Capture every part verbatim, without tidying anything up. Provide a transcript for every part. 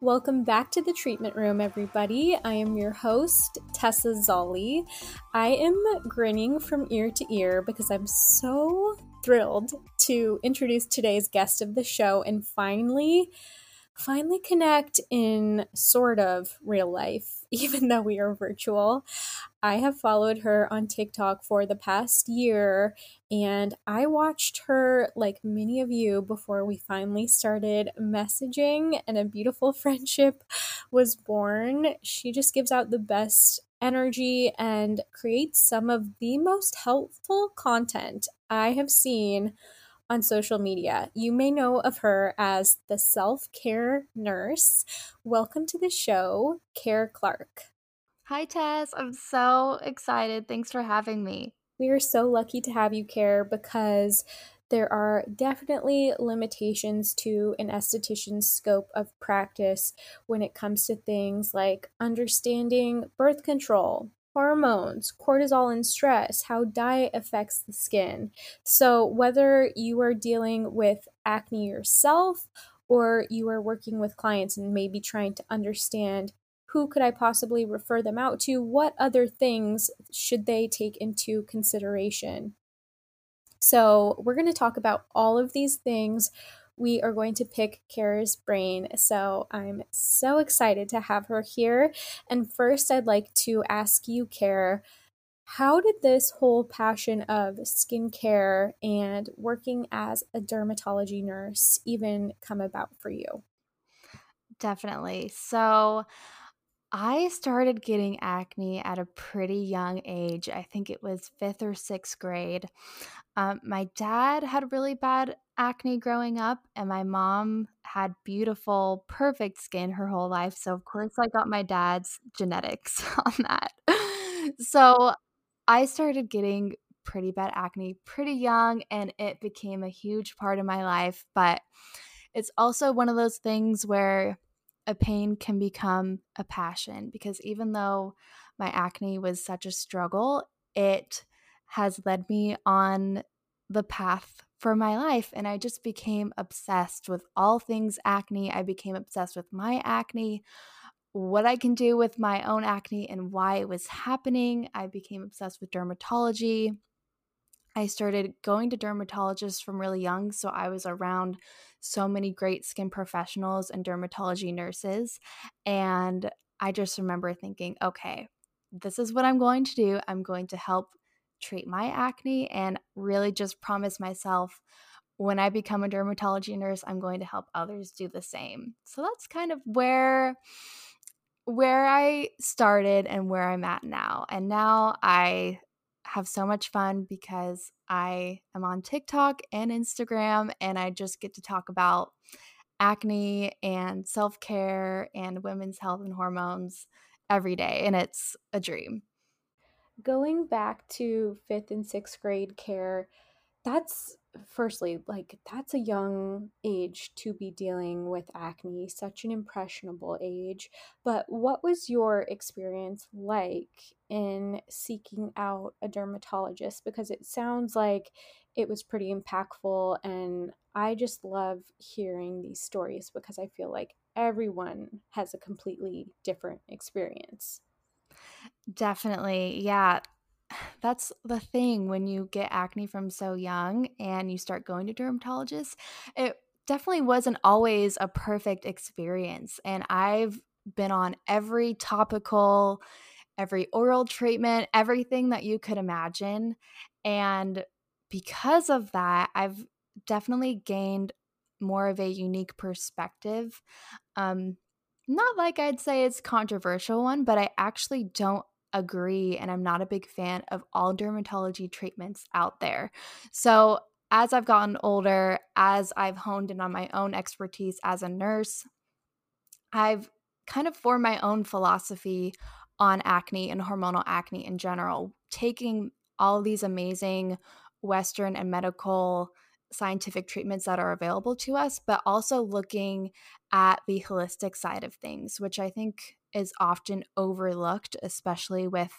Welcome back to The Treatment Room, everybody. I am your host, Tessa Zolli. I am grinning from ear to ear because I'm so thrilled to introduce today's guest of the show and finally, finally connect in sort of real life, even though we are virtual. I have followed her on TikTok for the past year, and I watched her, like many of you, before we finally started messaging, and a beautiful friendship was born. She just gives out the best energy and creates some of the most helpful content I have seen on social media. You may know of her as the self-care nurse. Welcome to the show, Cara Clark. Hi, Tess. I'm so excited. Thanks for having me. We are so lucky to have you, Cara, because there are definitely limitations to an esthetician's scope of practice when it comes to things like understanding birth control, hormones, cortisol and stress, how diet affects the skin. So whether you are dealing with acne yourself or you are working with clients and maybe trying to understand, who could I possibly refer them out to? What other things should they take into consideration? So we're going to talk about all of these things. We are going to pick Cara's brain. So I'm so excited to have her here. And first, I'd like to ask you, Cara, how did this whole passion of skincare and working as a dermatology nurse even come about for you? Definitely. So I started getting acne at a pretty young age. I think it was fifth or sixth grade. Um, my dad had really bad acne growing up, and my mom had beautiful, perfect skin her whole life. So of course, I got my dad's genetics on that. So I started getting pretty bad acne pretty young, and it became a huge part of my life. But it's also one of those things where a pain can become a passion, because even though my acne was such a struggle, it has led me on the path for my life. And I just became obsessed with all things acne. I became obsessed with my acne, what I can do with my own acne and why it was happening. I became obsessed with dermatology. I started going to dermatologists from really young, so I was around so many great skin professionals and dermatology nurses, and I just remember thinking, okay, this is what I'm going to do. I'm going to help treat my acne and really just promise myself when I become a dermatology nurse, I'm going to help others do the same. So that's kind of where where I started and where I'm at now. And now I have so much fun because I am on TikTok and Instagram, and I just get to talk about acne and self-care and women's health and hormones every day, and it's a dream. Going back to fifth and sixth grade, Cara, that's firstly, like, that's a young age to be dealing with acne, such an impressionable age. But what was your experience like in seeking out a dermatologist? Because it sounds like it was pretty impactful, and I just love hearing these stories because I feel like everyone has a completely different experience. Definitely, yeah. That's the thing. When you get acne from so young and you start going to dermatologists, it definitely wasn't always a perfect experience. And I've been on every topical, every oral treatment, everything that you could imagine. And because of that, I've definitely gained more of a unique perspective. Um, not like I'd say it's a controversial one, but I actually don't agree, and I'm not a big fan of all dermatology treatments out there. So as I've gotten older, as I've honed in on my own expertise as a nurse, I've kind of formed my own philosophy on acne and hormonal acne in general, taking all these amazing Western and medical scientific treatments that are available to us, but also looking at the holistic side of things, which I think is often overlooked, especially with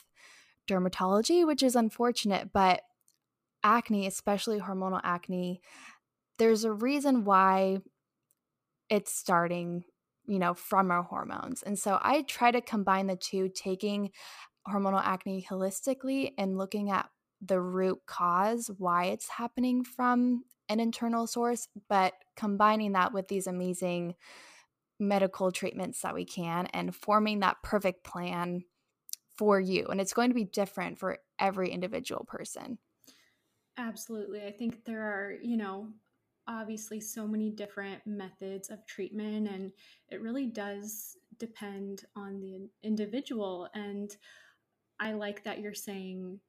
dermatology, which is unfortunate. But acne, especially hormonal acne, there's a reason why it's starting, you know, from our hormones. And so I try to combine the two, taking hormonal acne holistically and looking at the root cause, why it's happening from an internal source, but combining that with these amazing medical treatments that we can and forming that perfect plan for you. And it's going to be different for every individual person. Absolutely. I think there are, you know, obviously so many different methods of treatment, and it really does depend on the individual. And I like that you're saying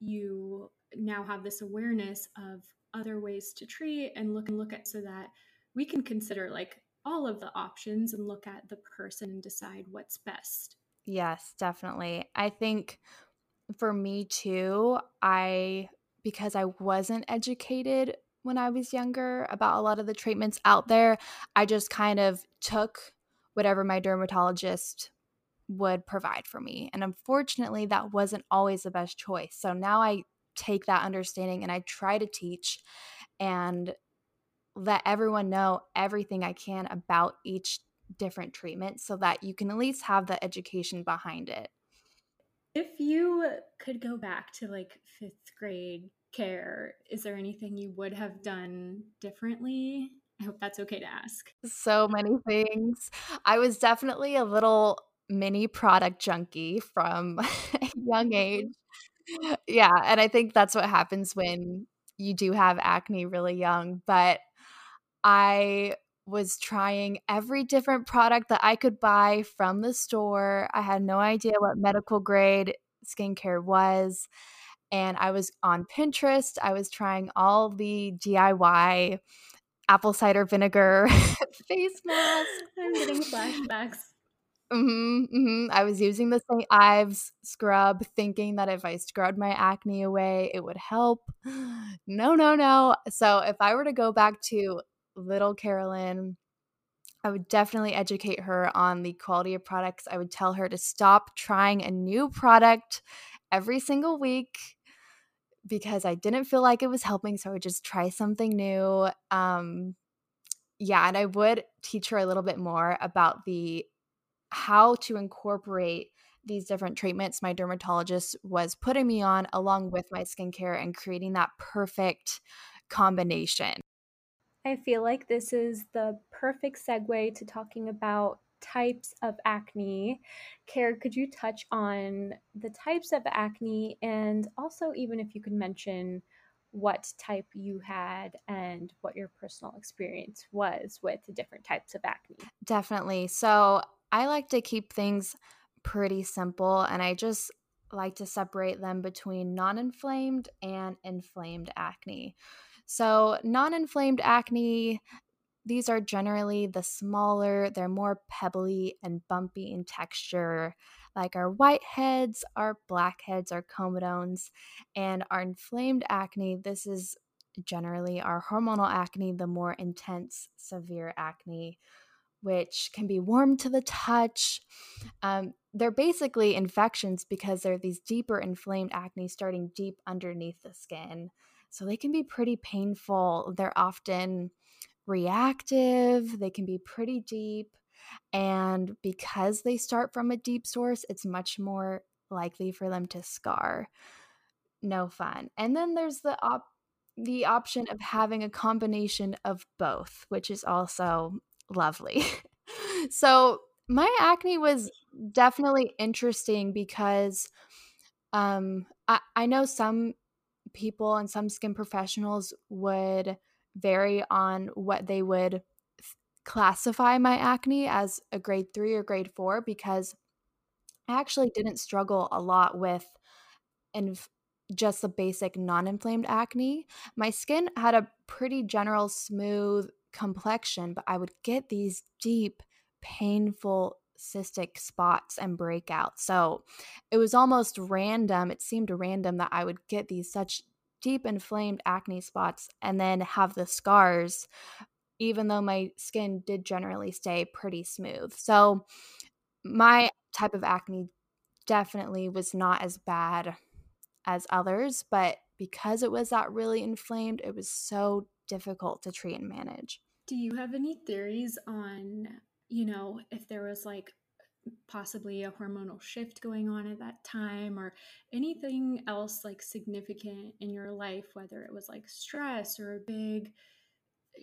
you now have this awareness of other ways to treat and look and look at, so that we can consider like all of the options and look at the person and decide what's best. Yes, definitely. I think for me too, I, because I wasn't educated when I was younger about a lot of the treatments out there, I just kind of took whatever my dermatologist would provide for me. And unfortunately, that wasn't always the best choice. So now I take that understanding and I try to teach and let everyone know everything I can about each different treatment so that you can at least have the education behind it. If you could go back to like fifth grade care, is there anything you would have done differently? I hope that's okay to ask. So many things. I was definitely a little mini product junkie from a young age. Yeah. And I think that's what happens when you do have acne really young. But I was trying every different product that I could buy from the store. I had no idea what medical grade skincare was. And I was on Pinterest. I was trying all the D I Y apple cider vinegar face masks. I'm getting flashbacks. Mm-hmm, mm-hmm. I was using the Saint Ives scrub, thinking that if I scrubbed my acne away, it would help. No, no, no. So if I were to go back to little Carolyn, I would definitely educate her on the quality of products. I would tell her to stop trying a new product every single week because I didn't feel like it was helping. So I would just try something new. Um, yeah. And I would teach her a little bit more about the how to incorporate these different treatments my dermatologist was putting me on along with my skincare and creating that perfect combination. I feel like this is the perfect segue to talking about types of acne. Cara, could you touch on the types of acne, and also even if you could mention what type you had and what your personal experience was with the different types of acne? Definitely. So I like to keep things pretty simple, and I just like to separate them between non-inflamed and inflamed acne. So non-inflamed acne, these are generally the smaller, they're more pebbly and bumpy in texture, like our whiteheads, our blackheads, our comedones. And our inflamed acne, this is generally our hormonal acne, the more intense, severe acne, which can be warm to the touch. Um, they're basically infections because they're these deeper inflamed acne starting deep underneath the skin. So they can be pretty painful. They're often reactive. They can be pretty deep. And because they start from a deep source, it's much more likely for them to scar. No fun. And then there's the op- the option of having a combination of both, which is also lovely. So my acne was definitely interesting because um, I, I know some people and some skin professionals would vary on what they would classify my acne as, a grade three or grade four, because I actually didn't struggle a lot with inf- just the basic non-inflamed acne. My skin had a pretty general smooth complexion, but I would get these deep painful cystic spots and breakouts. So it was almost random. It seemed random that I would get these such deep inflamed acne spots and then have the scars, even though my skin did generally stay pretty smooth. So my type of acne definitely was not as bad as others, but because it was that really inflamed, it was so difficult to treat and manage. Do you have any theories on, you know, if there was like possibly a hormonal shift going on at that time or anything else like significant in your life, whether it was like stress or a big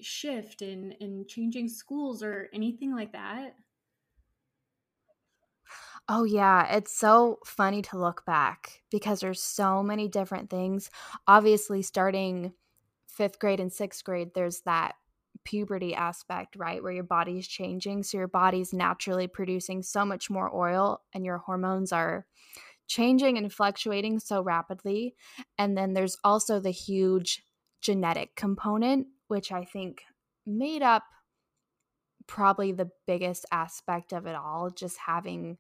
shift in, in changing schools or anything like that? Oh yeah, it's so funny to look back because there's so many different things. Obviously, starting fifth grade and sixth grade, there's that puberty aspect, right, where your body's changing. So your body's naturally producing so much more oil and your hormones are changing and fluctuating so rapidly. And then there's also the huge genetic component, which I think made up probably the biggest aspect of it all, just having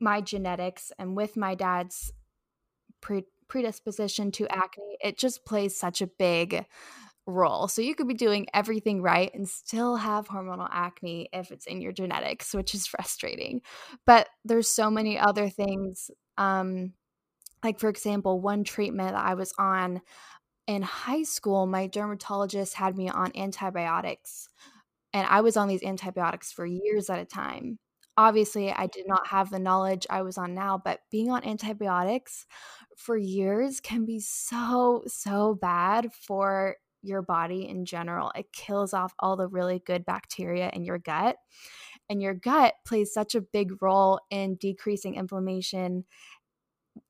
my genetics and with my dad's pre- predisposition to acne, it just plays such a big role. So you could be doing everything right and still have hormonal acne if it's in your genetics, which is frustrating. But there's so many other things. Um, like, for example, one treatment that I was on in high school, my dermatologist had me on antibiotics, and I was on these antibiotics for years at a time. Obviously, I did not have the knowledge I was on now, but being on antibiotics for years can be so, so bad for your body in general. It kills off all the really good bacteria in your gut, and your gut plays such a big role in decreasing inflammation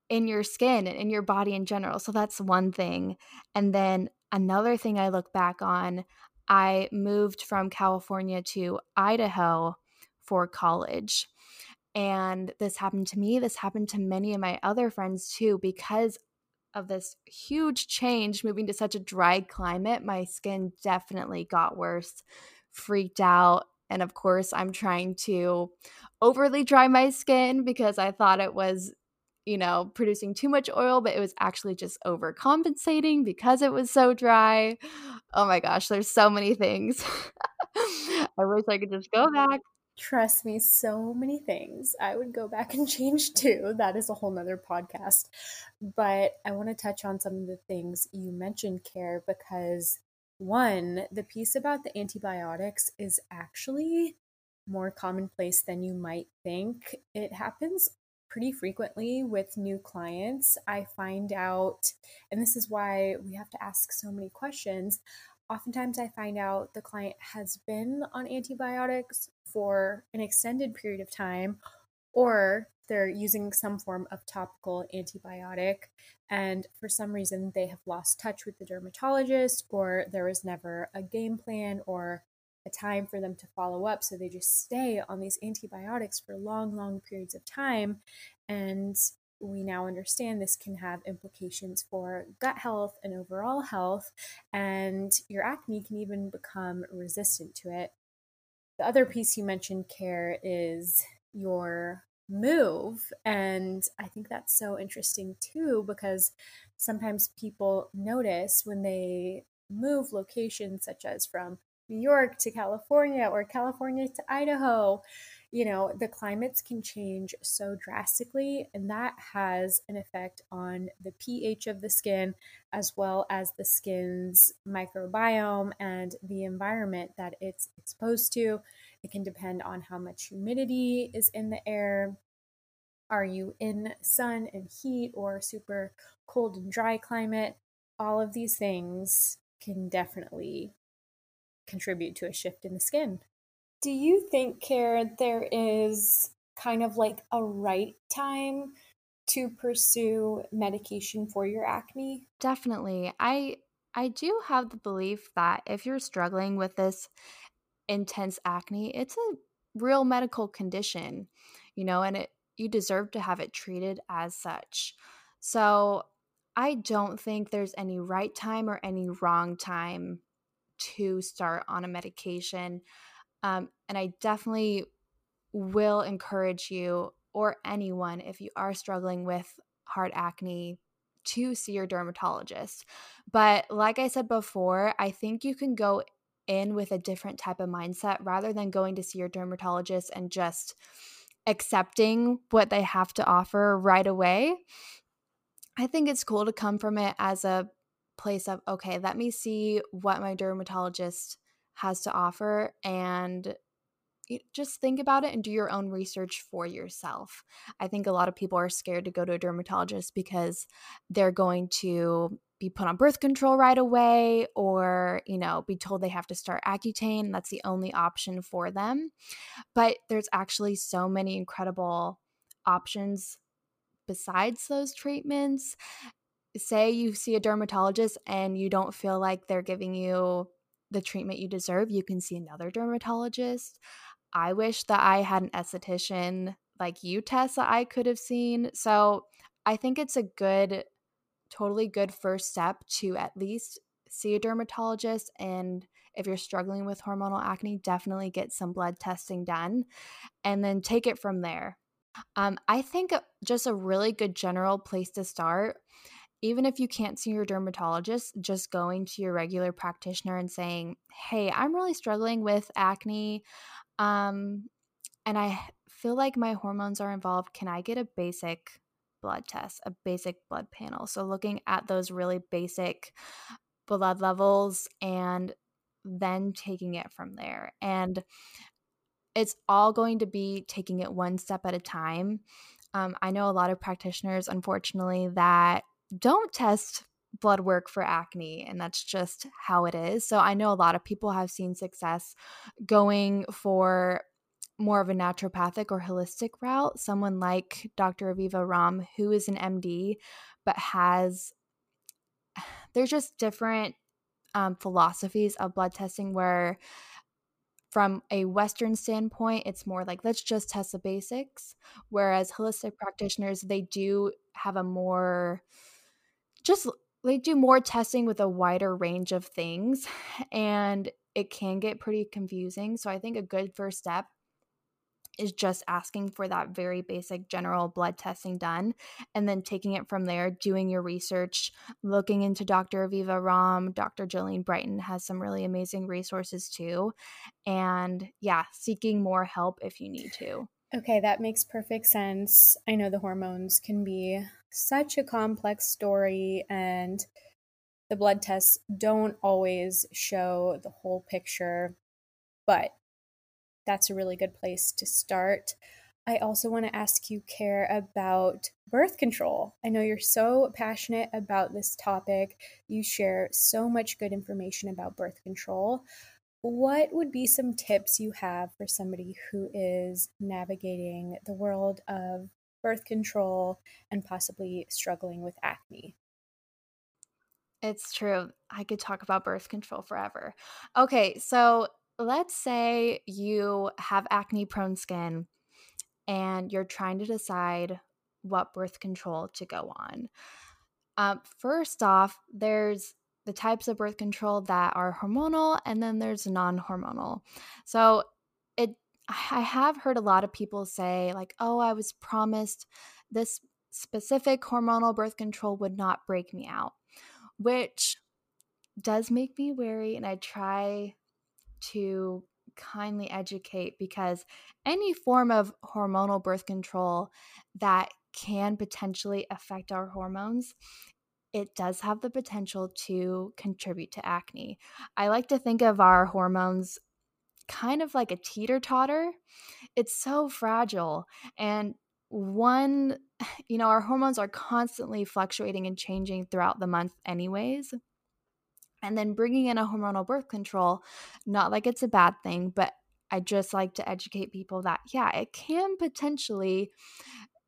in your skin and in your body in general. So that's one thing. And then another thing I look back on, I moved from California to Idaho for college. And this happened to me. This happened to many of my other friends too, because of this huge change moving to such a dry climate. My skin definitely got worse, freaked out. And of course, I'm trying to overly dry my skin because I thought it was, you know, producing too much oil, but it was actually just overcompensating because it was so dry. Oh my gosh, there's so many things. I wish I could just go back. Trust me, so many things I would go back and change too. That is a whole nother podcast. But I want to touch on some of the things you mentioned, Care, because one, the piece about the antibiotics is actually more commonplace than you might think. It happens pretty frequently with new clients. I find out, and this is why we have to ask so many questions. Oftentimes I find out the client has been on antibiotics for an extended period of time, or they're using some form of topical antibiotic, and for some reason they have lost touch with the dermatologist, or there was never a game plan or a time for them to follow up. So they just stay on these antibiotics for long, long periods of time. And we now understand this can have implications for gut health and overall health, and your acne can even become resistant to it. The other piece you mentioned, Care, is your move. And I think that's so interesting too, because sometimes people notice when they move locations, such as from New York to California or California to Idaho, you know, the climates can change so drastically, and that has an effect on the pH of the skin as well as the skin's microbiome and the environment that it's exposed to. It can depend on how much humidity is in the air. Are you in sun and heat or super cold and dry climate? All of these things can definitely contribute to a shift in the skin. Do you think, Cara, there is kind of like a right time to pursue medication for your acne? Definitely. I I do have the belief that if you're struggling with this intense acne, it's a real medical condition, you know, and it you deserve to have it treated as such. So I don't think there's any right time or any wrong time to start on a medication. Um, and I definitely will encourage you or anyone, if you are struggling with hard acne, to see your dermatologist. But like I said before, I think you can go in with a different type of mindset rather than going to see your dermatologist and just accepting what they have to offer right away. I think it's cool to come from it as a place of, okay, let me see what my dermatologist has to offer, and just think about it and do your own research for yourself. I think a lot of people are scared to go to a dermatologist because they're going to be put on birth control right away, or, you know, be told they have to start Accutane. That's the only option for them. But there's actually so many incredible options besides those treatments. Say you see a dermatologist and you don't feel like they're giving you the treatment you deserve, you can see another dermatologist. I wish that I had an esthetician like you, Tessa, I could have seen. So I think it's a good, totally good first step to at least see a dermatologist. And if you're struggling with hormonal acne, definitely get some blood testing done and then take it from there. Um, I think just a really good general place to start, even if you can't see your dermatologist, just going to your regular practitioner and saying, hey, I'm really struggling with acne, um, and I feel like my hormones are involved. Can I get a basic blood test, a basic blood panel? So looking at those really basic blood levels and then taking it from there. And it's all going to be taking it one step at a time. Um, I know a lot of practitioners, unfortunately, that don't test blood work for acne, and that's just how it is. So I know a lot of people have seen success going for more of a naturopathic or holistic route. Someone like Doctor Aviva Romm, who is an M D, but has – there's just different um, philosophies of blood testing where from a Western standpoint, it's more like let's just test the basics, whereas holistic practitioners, they do have a more – Just they do more testing with a wider range of things, and it can get pretty confusing. So I think a good first step is just asking for that very basic general blood testing done and then taking it from there, doing your research, looking into Doctor Aviva Romm. Doctor Jolene Brighten has some really amazing resources too. And yeah, seeking more help if you need to. Okay, that makes perfect sense. I know the hormones can be such a complex story, and the blood tests don't always show the whole picture, but that's a really good place to start. I also want to ask you, Care, about birth control. I know you're so passionate about this topic. You share so much good information about birth control. What would be some tips you have for somebody who is navigating the world of birth control and possibly struggling with acne? It's true. I could talk about birth control forever. Okay, so let's say you have acne-prone skin and you're trying to decide what birth control to go on. Um, first off, there's the types of birth control that are hormonal, and then there's non-hormonal. So it, I have heard a lot of people say like, oh, I was promised this specific hormonal birth control would not break me out, which does make me wary. And I try to kindly educate, because any form of hormonal birth control that can potentially affect our hormones, it does have the potential to contribute to acne. I like to think of our hormones kind of like a teeter-totter. It's so fragile. And one, you know, our hormones are constantly fluctuating and changing throughout the month anyways. And then bringing in a hormonal birth control, not like it's a bad thing, but I just like to educate people that, yeah, it can potentially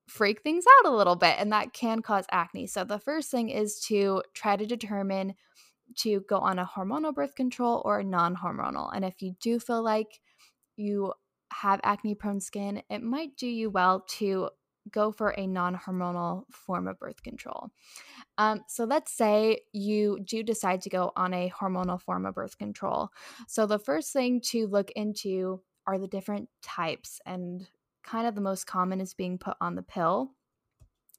freak things out a little bit, and that can cause acne. So the first thing is to try to determine to go on a hormonal birth control or a non-hormonal. And if you do feel like you have acne-prone skin, it might do you well to go for a non-hormonal form of birth control. Um, so let's say you do decide to go on a hormonal form of birth control. So the first thing to look into are the different types, and kind of the most common is being put on the pill.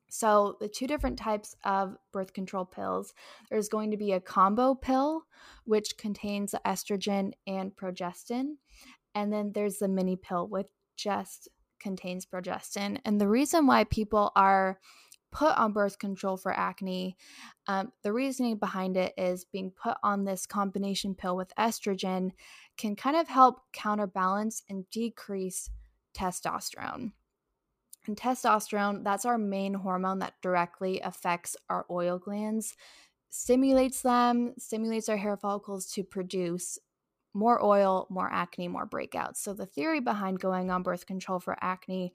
So the two different types of birth control pills, there's going to be a combo pill, which contains estrogen and progestin. And then there's the mini pill, which just contains progestin. And the reason why people are put on birth control for acne, um, the reasoning behind it is being put on this combination pill with estrogen can kind of help counterbalance and decrease testosterone. And testosterone, that's our main hormone that directly affects our oil glands, stimulates them, stimulates our hair follicles to produce more oil, more acne, more breakouts. So the theory behind going on birth control for acne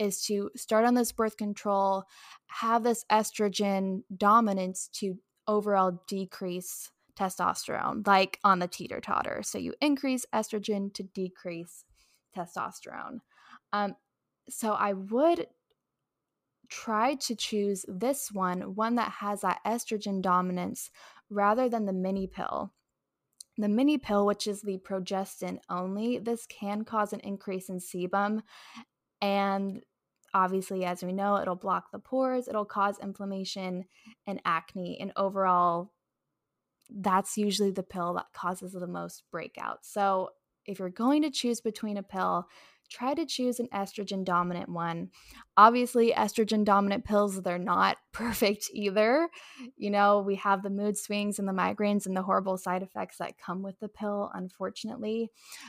is to start on this birth control, have this estrogen dominance to overall decrease testosterone, like on the teeter-totter. So you increase estrogen to decrease testosterone. Um, So I would try to choose this one, one that has that estrogen dominance, rather than the mini pill. The mini pill, which is the progestin only, this can cause an increase in sebum. And obviously, as we know, it'll block the pores, it'll cause inflammation and acne. And overall, that's usually the pill that causes the most breakouts. So if you're going to choose between a pill, try to choose an estrogen-dominant one. Obviously, estrogen-dominant pills, they're not perfect either. You know, we have the mood swings and the migraines and the horrible side effects that come with the pill, unfortunately.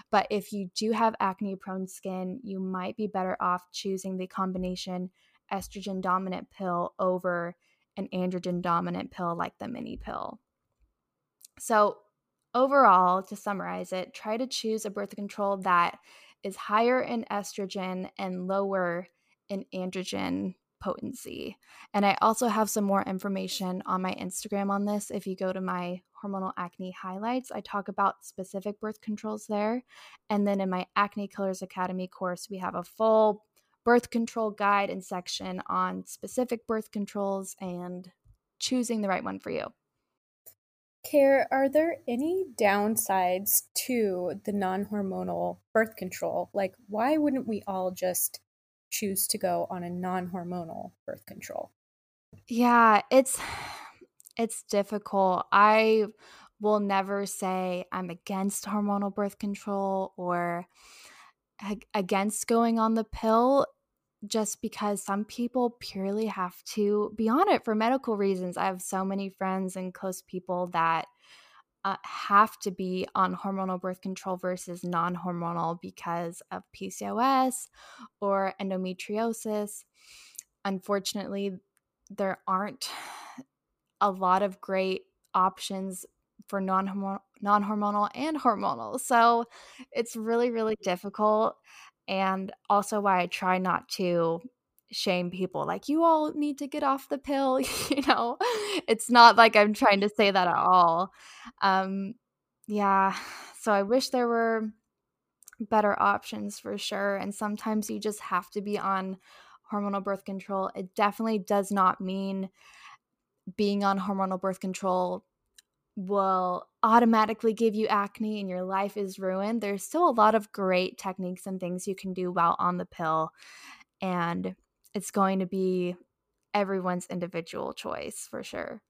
But if you do have acne-prone skin, you might be better off choosing the combination estrogen-dominant pill over an androgen-dominant pill like the mini pill. So overall, to summarize it, try to choose a birth control that is higher in estrogen and lower in androgen potency. And I also have some more information on my Instagram on this. If you go to my hormonal acne highlights, I talk about specific birth controls there. And then in my Acne Killers Academy course, we have a full birth control guide and section on specific birth controls and choosing the right one for you. Care, are there any downsides to the non-hormonal birth control? Like, why wouldn't we all just choose to go on a non-hormonal birth control? Yeah, it's it's difficult. I will never say I'm against hormonal birth control or ag- against going on the pill, just because some people purely have to be on it for medical reasons. I have so many friends and close people that uh, have to be on hormonal birth control versus non-hormonal because of P C O S or endometriosis. Unfortunately, there aren't a lot of great options for non-hormon- non-hormonal and hormonal. So it's really, really difficult. And also why I try not to shame people like, you all need to get off the pill, you know. It's not like I'm trying to say that at all. Um, yeah, so I wish there were better options for sure. And sometimes you just have to be on hormonal birth control. It definitely does not mean being on hormonal birth control will automatically give you acne and your life is ruined. There's still a lot of great techniques and things you can do while on the pill, and it's going to be everyone's individual choice for sure.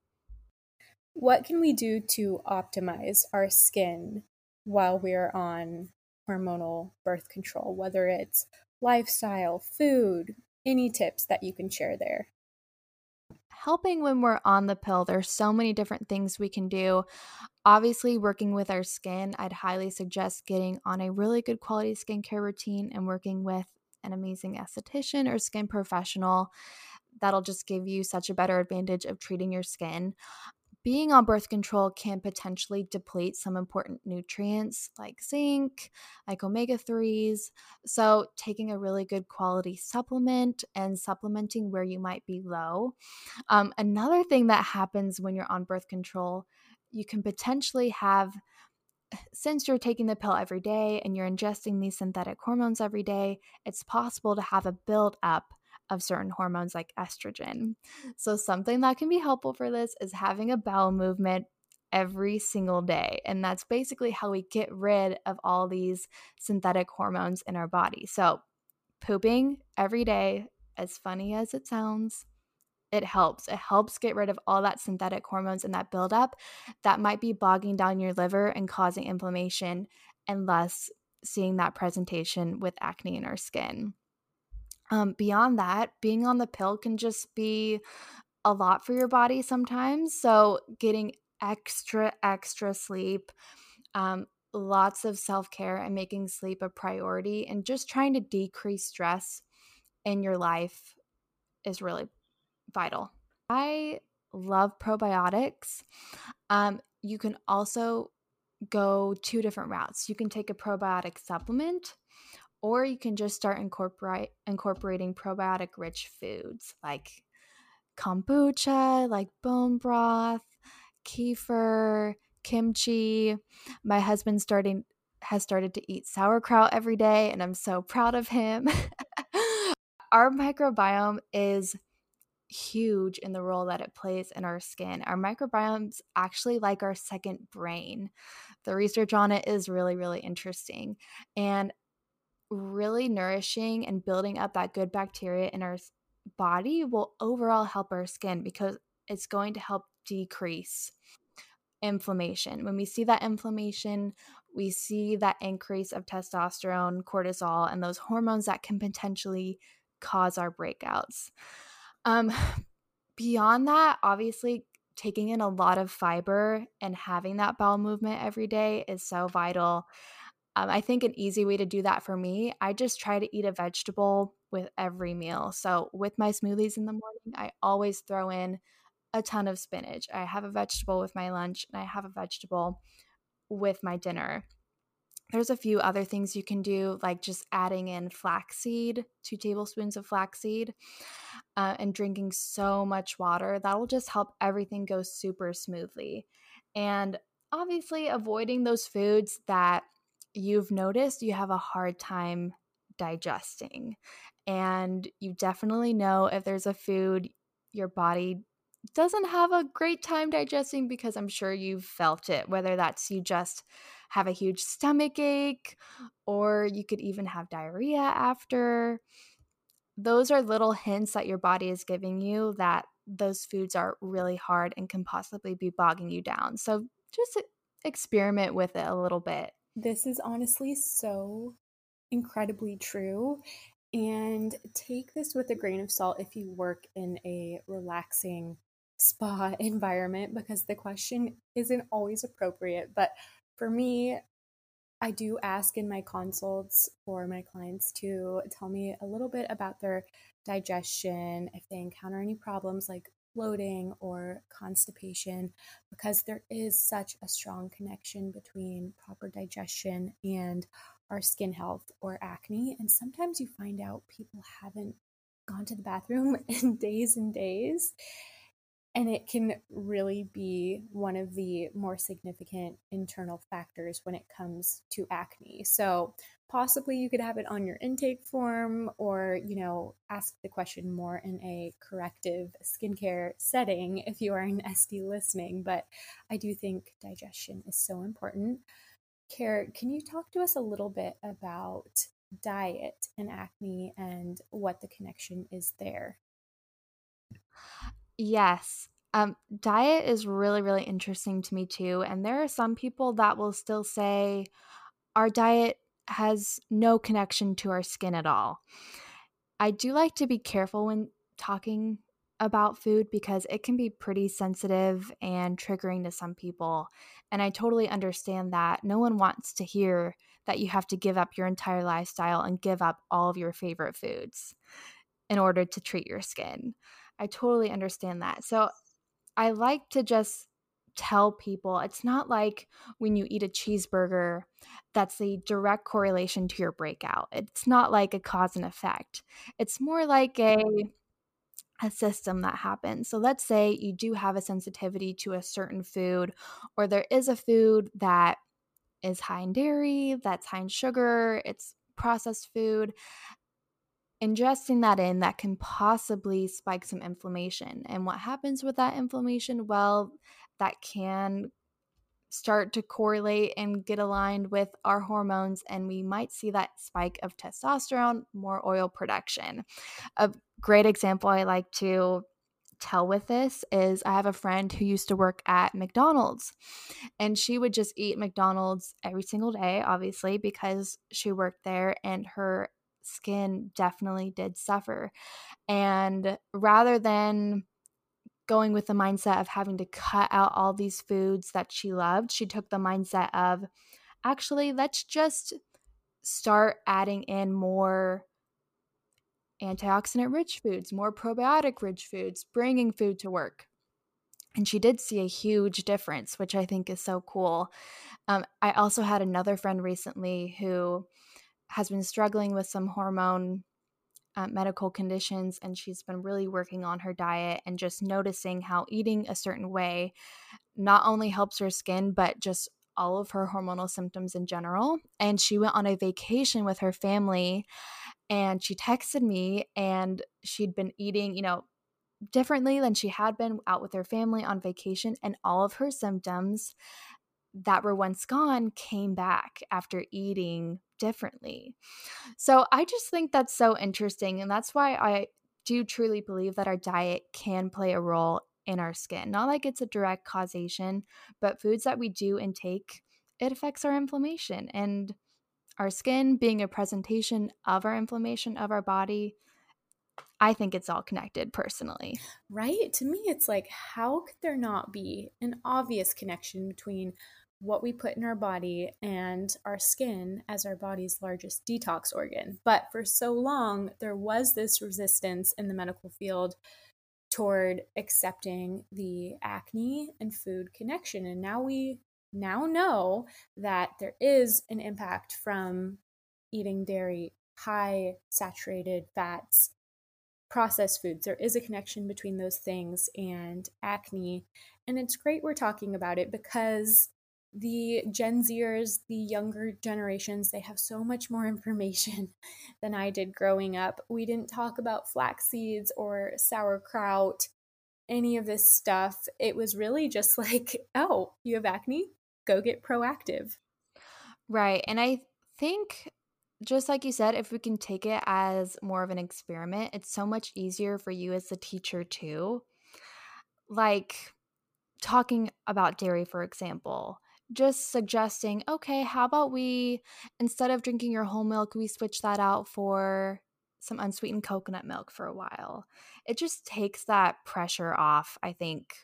What can we do to optimize our skin while we're on hormonal birth control, whether it's lifestyle, food, any tips that you can share there? Helping when we're on the pill, there's so many different things we can do. Obviously, working with our skin, I'd highly suggest getting on a really good quality skincare routine and working with an amazing esthetician or skin professional. That'll just give you such a better advantage of treating your skin. Being on birth control can potentially deplete some important nutrients like zinc, like omega threes. So taking a really good quality supplement and supplementing where you might be low. Um, another thing that happens when you're on birth control, you can potentially have, since you're taking the pill every day and you're ingesting these synthetic hormones every day, it's possible to have a buildup of certain hormones like estrogen. So something that can be helpful for this is having a bowel movement every single day. And that's basically how we get rid of all these synthetic hormones in our body. So pooping every day, as funny as it sounds, it helps. It helps get rid of all that synthetic hormones and that buildup that might be bogging down your liver and causing inflammation and thus seeing that presentation with acne in our skin. Um, beyond that, being on the pill can just be a lot for your body sometimes. So getting extra, extra sleep, um, lots of self-care and making sleep a priority and just trying to decrease stress in your life is really vital. I love probiotics. Um, you can also go two different routes. You can take a probiotic supplement, or you can just start incorporate, incorporating probiotic-rich foods like kombucha, like bone broth, kefir, kimchi. My husband starting has started to eat sauerkraut every day, and I'm so proud of him. Our microbiome is huge in the role that it plays in our skin. Our microbiome's actually like our second brain. The research on it is really, really interesting, and really nourishing and building up that good bacteria in our body will overall help our skin because it's going to help decrease inflammation. When we see that inflammation, we see that increase of testosterone, cortisol, and those hormones that can potentially cause our breakouts. Um, beyond that, obviously, taking in a lot of fiber and having that bowel movement every day is so vital. Um, I think an easy way to do that for me, I just try to eat a vegetable with every meal. So with my smoothies in the morning, I always throw in a ton of spinach. I have a vegetable with my lunch, and I have a vegetable with my dinner. There's a few other things you can do, like just adding in flaxseed, two tablespoons of flaxseed, uh, and drinking so much water. That'll just help everything go super smoothly. And obviously avoiding those foods that you've noticed you have a hard time digesting. And you definitely know if there's a food your body doesn't have a great time digesting, because I'm sure you've felt it, whether that's you just have a huge stomach ache, or you could even have diarrhea after. Those are little hints that your body is giving you that those foods are really hard and can possibly be bogging you down. So just experiment with it a little bit. This is honestly so incredibly true. And take this with a grain of salt if you work in a relaxing spa environment, because the question isn't always appropriate. But for me, I do ask in my consults for my clients to tell me a little bit about their digestion, if they encounter any problems like bloating or constipation, because there is such a strong connection between proper digestion and our skin health or acne. And sometimes you find out people haven't gone to the bathroom in days and days. And it can really be one of the more significant internal factors when it comes to acne. So possibly you could have it on your intake form, or, you know, ask the question more in a corrective skincare setting if you are an S D listening. But I do think digestion is so important. Cara, can you talk to us a little bit about diet and acne and what the connection is there? Yes. Um, diet is really, really interesting to me too. And there are some people that will still say our diet has no connection to our skin at all. I do like to be careful when talking about food because it can be pretty sensitive and triggering to some people. And I totally understand that. No one wants to hear that you have to give up your entire lifestyle and give up all of your favorite foods in order to treat your skin. I totally understand that. So I like to just tell people it's not like when you eat a cheeseburger, that's the direct correlation to your breakout. It's not like a cause and effect. It's more like a a system that happens. So let's say you do have a sensitivity to a certain food, or there is a food that is high in dairy, that's high in sugar, it's processed food. ingesting that in, that can possibly spike some inflammation. And what happens with that inflammation? Well, that can start to correlate and get aligned with our hormones, and we might see that spike of testosterone, more oil production. A great example I like to tell with this is I have a friend who used to work at McDonald's, and she would just eat McDonald's every single day, obviously, because she worked there, and her skin definitely did suffer. And rather than going with the mindset of having to cut out all these foods that she loved, she took the mindset of, actually, let's just start adding in more antioxidant-rich foods, more probiotic-rich foods, bringing food to work. And she did see a huge difference, which I think is so cool. Um, I also had another friend recently who has been struggling with some hormone uh, medical conditions, and she's been really working on her diet and just noticing how eating a certain way not only helps her skin, but just all of her hormonal symptoms in general. And she went on a vacation with her family, and she texted me, and she'd been eating, you know, differently than she had been out with her family on vacation, and all of her symptoms that were once gone came back after eating differently. So I just think that's so interesting, and that's why I do truly believe that our diet can play a role in our skin. Not like it's a direct causation, but foods that we do intake, it affects our inflammation, and our skin being a presentation of our inflammation of our body, I think it's all connected personally. Right? To me, it's like, how could there not be an obvious connection between what we put in our body and our skin as our body's largest detox organ? But for so long, there was this resistance in the medical field toward accepting the acne and food connection. And now we now know that there is an impact from eating dairy, high saturated fats, processed foods. There is a connection between those things and acne. And it's great we're talking about it because the Gen Zers, the younger generations, they have so much more information than I did growing up. We didn't talk about flax seeds or sauerkraut, any of this stuff. It was really just like, oh, you have acne? Go get proactive. Right. And I think, just like you said, if we can take it as more of an experiment, it's so much easier for you as the teacher too. Like talking about dairy, for example, just suggesting, okay, how about we, instead of drinking your whole milk, we switch that out for some unsweetened coconut milk for a while. It just takes that pressure off, I think,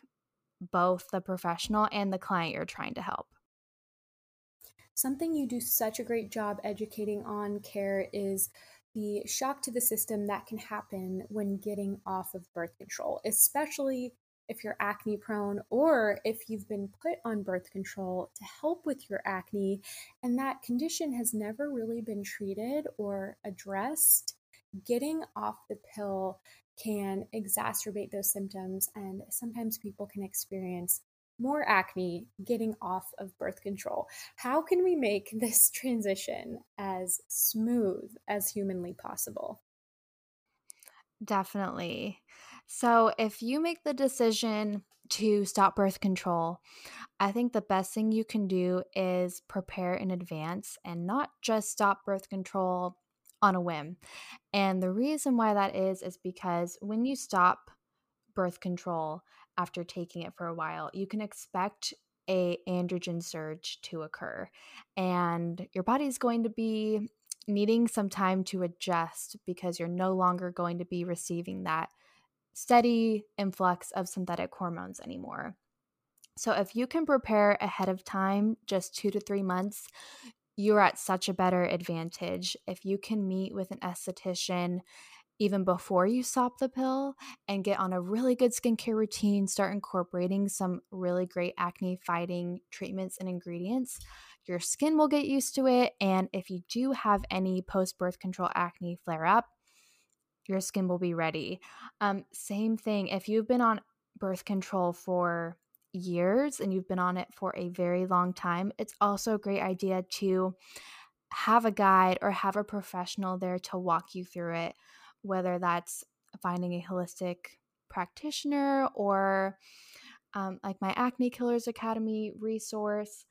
both the professional and the client you're trying to help. Something you do such a great job educating on, Care, is the shock to the system that can happen when getting off of birth control, especially if you're acne prone or if you've been put on birth control to help with your acne, and that condition has never really been treated or addressed. Getting off the pill can exacerbate those symptoms, and sometimes people can experience more acne getting off of birth control. How can we make this transition as smooth as humanly possible? Definitely. So if you make the decision to stop birth control, I think the best thing you can do is prepare in advance and not just stop birth control on a whim. And the reason why that is, is because when you stop birth control after taking it for a while, you can expect a androgen surge to occur, and your body is going to be needing some time to adjust because you're no longer going to be receiving that steady influx of synthetic hormones anymore. So if you can prepare ahead of time, just two to three months, you're at such a better advantage. If you can meet with an esthetician even before you stop the pill and get on a really good skincare routine, start incorporating some really great acne fighting treatments and ingredients, your skin will get used to it. And if you do have any post-birth control acne flare up, your skin will be ready. Um, same thing, if you've been on birth control for years and you've been on it for a very long time, it's also a great idea to have a guide or have a professional there to walk you through it, whether that's finding a holistic practitioner or um, like my Acne Killers Academy resource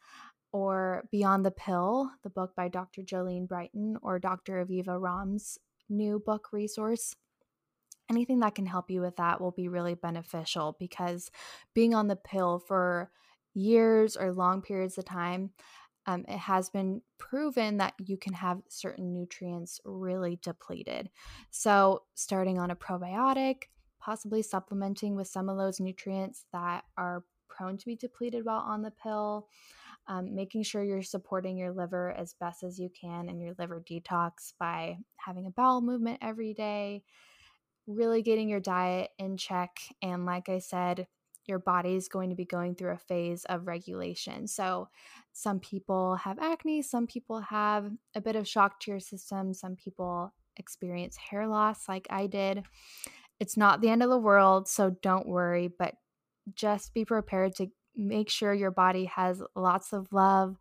or Beyond the Pill, the book by Doctor Jolene Brighten or Doctor Aviva Romm's new book resource. Anything that can help you with that will be really beneficial, because being on the pill for years or long periods of time, um, it has been proven that you can have certain nutrients really depleted. So starting on a probiotic, possibly supplementing with some of those nutrients that are prone to be depleted while on the pill, um, making sure you're supporting your liver as best as you can and your liver detox by having a bowel movement every day, really getting your diet in check. And like I said, your body is going to be going through a phase of regulation. So some people have acne, some people have a bit of shock to your system, some people experience hair loss like I did. It's not the end of the world, so don't worry, but just be prepared to make sure your body has lots of love,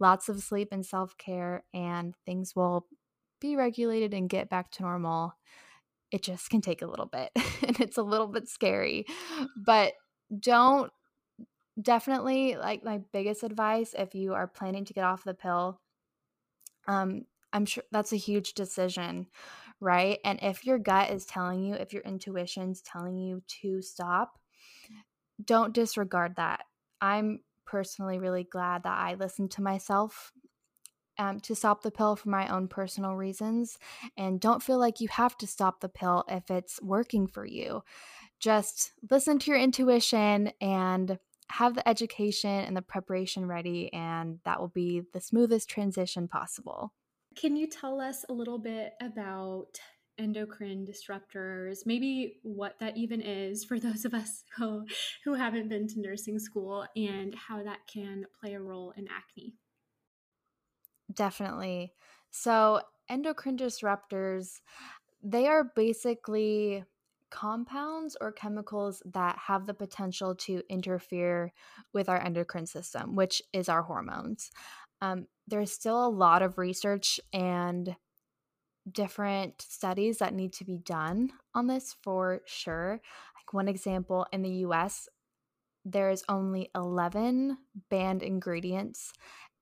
lots of sleep and self-care, and things will be regulated and get back to normal. It just can take a little bit and it's a little bit scary, but don't definitely like my biggest advice, if you are planning to get off the pill, um, I'm sure that's a huge decision, right? And if your gut is telling you, if your intuition's telling you to stop, don't disregard that. I'm personally really glad that I listened to myself Um, to stop the pill for my own personal reasons, and don't feel like you have to stop the pill if it's working for you. Just listen to your intuition and have the education and the preparation ready, and that will be the smoothest transition possible. Can you tell us a little bit about endocrine disruptors, maybe what that even is for those of us who, who haven't been to nursing school, and how that can play a role in acne? Definitely. So endocrine disruptors, they are basically compounds or chemicals that have the potential to interfere with our endocrine system, which is our hormones. Um, there's still a lot of research and different studies that need to be done on this for sure. Like one example, in the U S, there's only eleven banned ingredients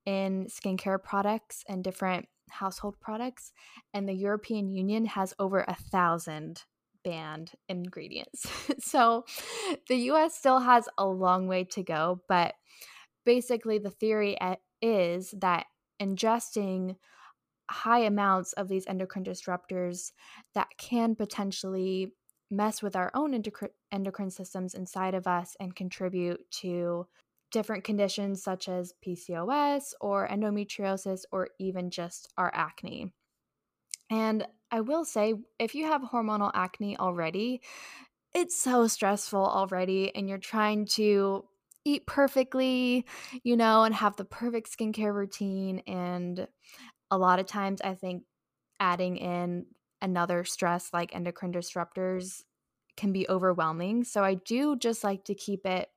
in skincare products and different household products, and the European Union has over a thousand banned ingredients. So the U S still has a long way to go, but basically the theory is that ingesting high amounts of these endocrine disruptors that can potentially mess with our own endocr- endocrine systems inside of us and contribute to different conditions such as P C O S or endometriosis or even just our acne. And I will say, if you have hormonal acne already, it's so stressful already, and you're trying to eat perfectly, you know, and have the perfect skincare routine. And a lot of times I think adding in another stress like endocrine disruptors can be overwhelming. So I do just like to keep it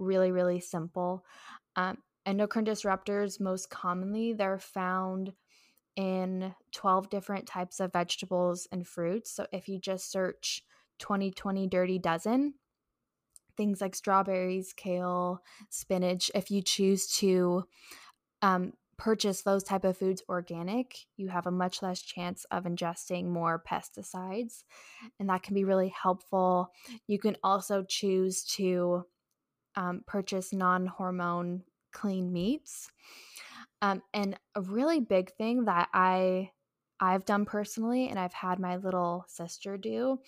really, really simple. Um, endocrine disruptors, most commonly, they're found in twelve different types of vegetables and fruits. So if you just search twenty twenty Dirty Dozen, things like strawberries, kale, spinach, if you choose to um, purchase those type of foods organic, you have a much less chance of ingesting more pesticides. And that can be really helpful. You can also choose to Um, purchase non-hormone clean meats. Um, and a really big thing that I, I've done personally, and I've had my little sister do,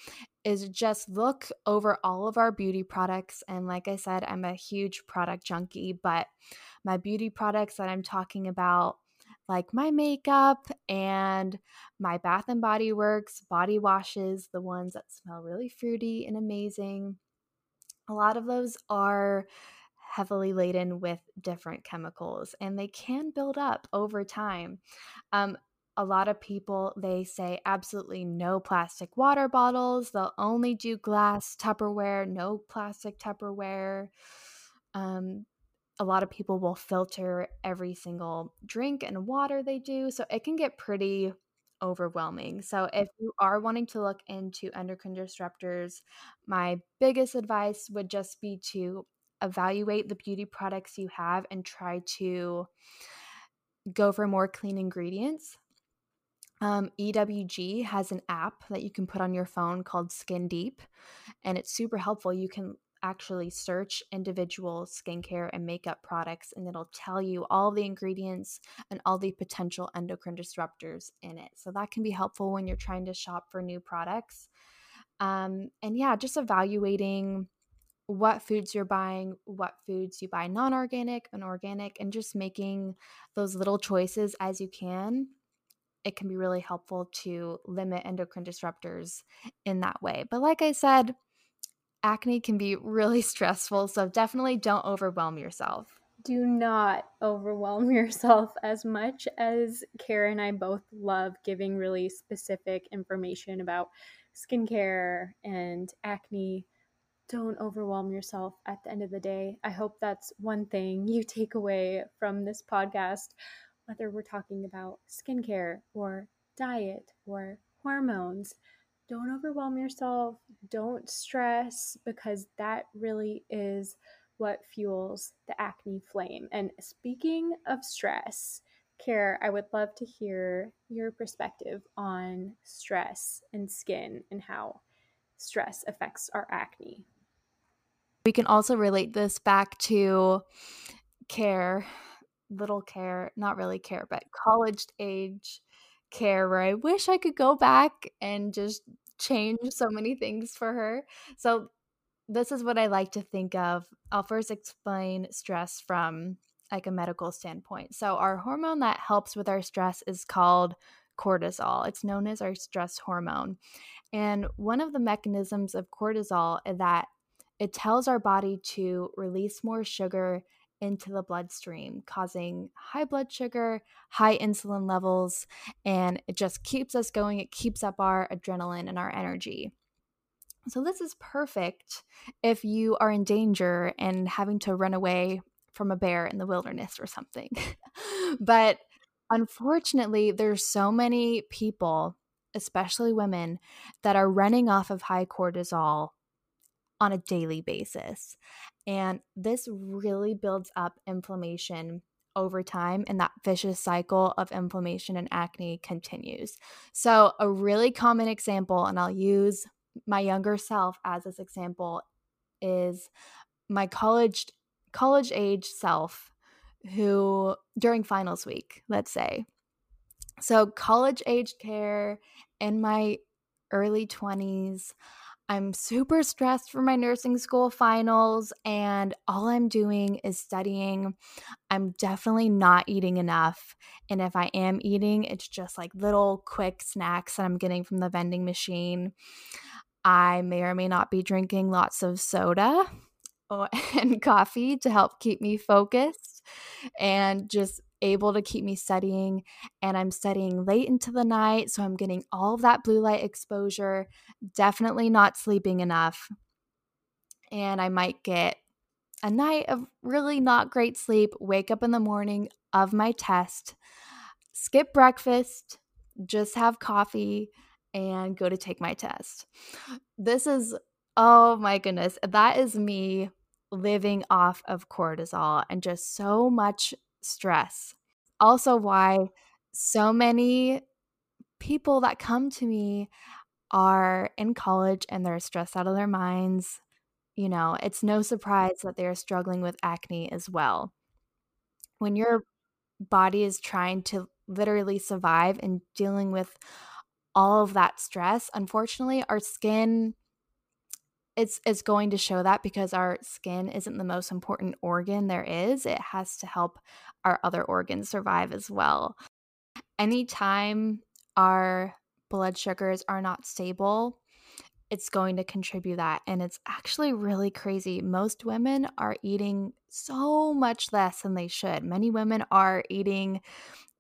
is just look over all of our beauty products. And like I said, I'm a huge product junkie, but my beauty products that I'm talking about, like my makeup and my Bath and Body Works body washes, the ones that smell really fruity and amazing, a lot of those are heavily laden with different chemicals, and they can build up over time. Um, a lot of people, they say absolutely no plastic water bottles. They'll only do glass Tupperware, no plastic Tupperware. Um, a lot of people will filter every single drink and water they do. So it can get pretty overwhelming. So if you are wanting to look into endocrine disruptors, my biggest advice would just be to evaluate the beauty products you have and try to go for more clean ingredients. Um, E W G has an app that you can put on your phone called Skin Deep, and it's super helpful. You can actually search individual skincare and makeup products, and it'll tell you all the ingredients and all the potential endocrine disruptors in it. So that can be helpful when you're trying to shop for new products. Um, and yeah, just evaluating what foods you're buying, what foods you buy non-organic and organic, and just making those little choices as you can. It can be really helpful to limit endocrine disruptors in that way. But like I said, acne can be really stressful, so definitely don't overwhelm yourself. Do not overwhelm yourself. As much as Cara and I both love giving really specific information about skincare and acne, don't overwhelm yourself at the end of the day. I hope that's one thing you take away from this podcast, whether we're talking about skincare or diet or hormones. Don't overwhelm yourself. Don't stress, because that really is what fuels the acne flame. And speaking of stress, Cara, I would love to hear your perspective on stress and skin and how stress affects our acne. We can also relate this back to care. Little Care, not really care, but college age Care, where I wish I could go back and just change so many things for her. So this is what I like to think of. I'll first explain stress from like a medical standpoint. So our hormone that helps with our stress is called cortisol. It's known as our stress hormone. And one of the mechanisms of cortisol is that it tells our body to release more sugar into the bloodstream, causing high blood sugar, high insulin levels, and it just keeps us going. It keeps up our adrenaline and our energy. So this is perfect if you are in danger and having to run away from a bear in the wilderness or something. But unfortunately, there's so many people, especially women, that are running off of high cortisol on a daily basis. And this really builds up inflammation over time, and that vicious cycle of inflammation and acne continues. So a really common example, and I'll use my younger self as this example, is my college college age self who during finals week, let's say. So college age Care in my early twenties, I'm super stressed for my nursing school finals, and all I'm doing is studying. I'm definitely not eating enough. And if I am eating, it's just like little quick snacks that I'm getting from the vending machine. I may or may not be drinking lots of soda and coffee to help keep me focused and just able to keep me studying, and I'm studying late into the night, so I'm getting all of that blue light exposure, definitely not sleeping enough, and I might get a night of really not great sleep, wake up in the morning of my test, skip breakfast, just have coffee, and go to take my test. This is, oh my goodness, that is me living off of cortisol and just so much stress. Also why so many people that come to me are in college and they're stressed out of their minds. You know, it's no surprise that they're struggling with acne as well. When your body is trying to literally survive and dealing with all of that stress, unfortunately, our skin It's, it's going to show that, because our skin isn't the most important organ there is. It has to help our other organs survive as well. Anytime our blood sugars are not stable, it's going to contribute that. And it's actually really crazy. Most women are eating so much less than they should. Many women are eating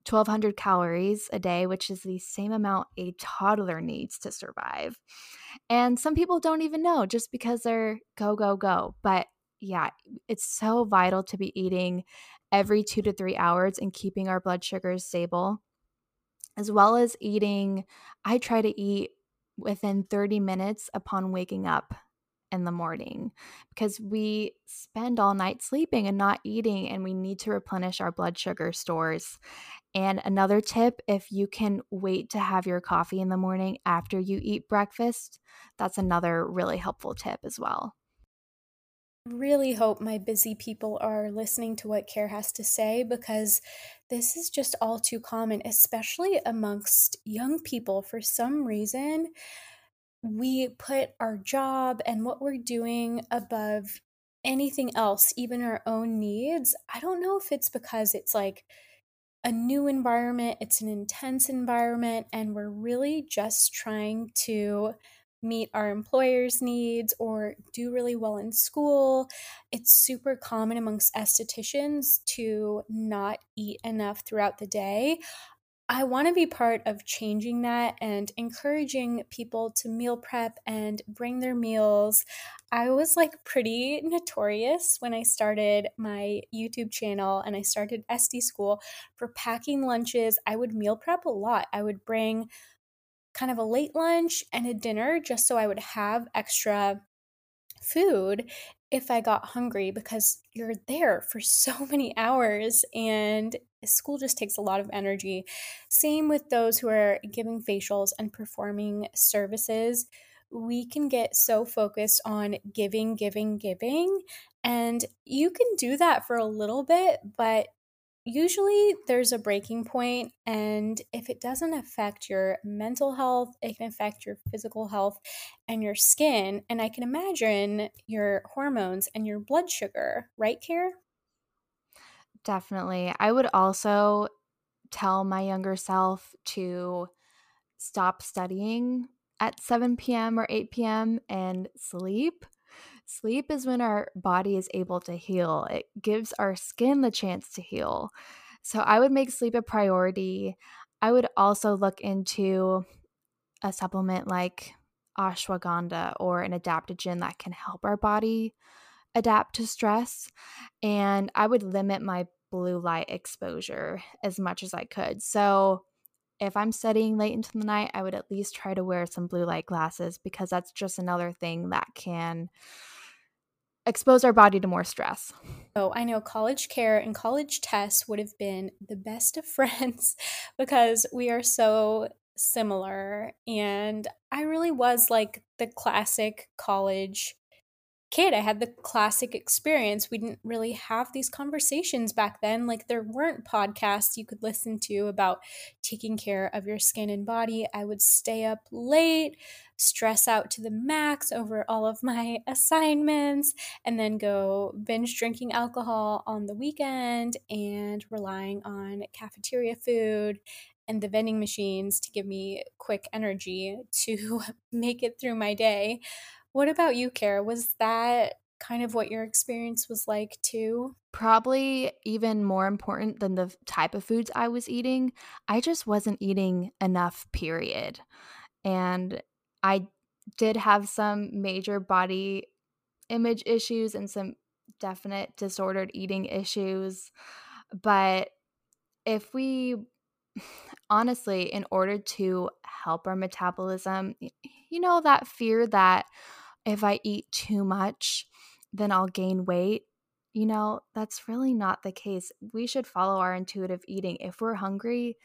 twelve hundred calories a day, which is the same amount a toddler needs to survive. And some people don't even know, just because they're go, go, go. But yeah, it's so vital to be eating every two to three hours and keeping our blood sugars stable. as well as eating. I try to eat within thirty minutes upon waking up in the morning, because we spend all night sleeping and not eating, and we need to replenish our blood sugar stores. And another tip, if you can wait to have your coffee in the morning after you eat breakfast, that's another really helpful tip as well. I really hope my busy people are listening to what Care has to say, because this is just all too common, especially amongst young people. For some reason, we put our job and what we're doing above anything else, even our own needs. I don't know if it's because it's like a new environment, it's an intense environment, and we're really just trying to meet our employer's needs or do really well in school. It's super common amongst estheticians to not eat enough throughout the day. I want to be part of changing that and encouraging people to meal prep and bring their meals. I was like pretty notorious when I started my YouTube channel and I started S D school for packing lunches. I would meal prep a lot. I would bring kind of a late lunch and a dinner just so I would have extra food if I got hungry, because you're there for so many hours and school just takes a lot of energy. Same with those who are giving facials and performing services. We can get so focused on giving, giving, giving, and you can do that for a little bit, but usually there's a breaking point, and if it doesn't affect your mental health, it can affect your physical health and your skin, and I can imagine your hormones and your blood sugar, right, Care? Definitely. I would also tell my younger self to stop studying at seven p.m. or eight p.m. and sleep. Sleep is when our body is able to heal. It gives our skin the chance to heal. So I would make sleep a priority. I would also look into a supplement like ashwagandha or an adaptogen that can help our body adapt to stress. And I would limit my blue light exposure as much as I could. So if I'm studying late into the night, I would at least try to wear some blue light glasses, because that's just another thing that can expose our body to more stress. Oh, I know college Care and college Tess would have been the best of friends because we are so similar. And I really was like the classic college kid. I had the classic experience. We didn't really have these conversations back then. Like, there weren't podcasts you could listen to about taking care of your skin and body. I would stay up late, stress out to the max over all of my assignments, and then go binge drinking alcohol on the weekend and relying on cafeteria food and the vending machines to give me quick energy to make it through my day. What about you, Cara? Was that kind of what your experience was like too? Probably even more important than the type of foods I was eating. I just wasn't eating enough, period. And I did have some major body image issues and some definite disordered eating issues. But if we honestly, in order to help our metabolism, you know, that fear that if I eat too much, then I'll gain weight, you know, that's really not the case. We should follow our intuitive eating. If we're hungry,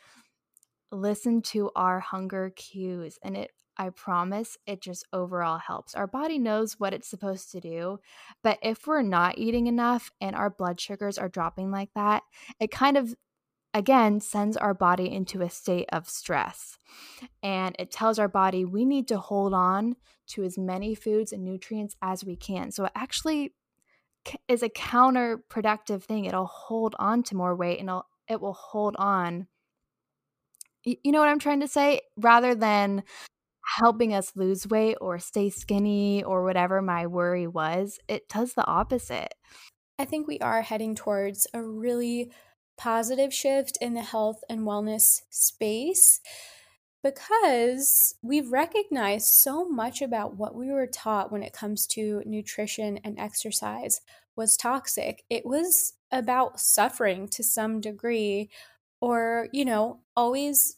listen to our hunger cues. And it, I promise, it just overall helps. Our body knows what it's supposed to do. But if we're not eating enough and our blood sugars are dropping like that, it kind of, again, sends our body into a state of stress. And it tells our body we need to hold on to as many foods and nutrients as we can. So it actually is a counterproductive thing. It'll hold on to more weight and it'll, it will hold on. You know what I'm trying to say? Rather than helping us lose weight or stay skinny or whatever my worry was, it does the opposite. I think we are heading towards a really positive shift in the health and wellness space, because we've recognized so much about what we were taught when it comes to nutrition and exercise was toxic. It was about suffering to some degree, or, you know, always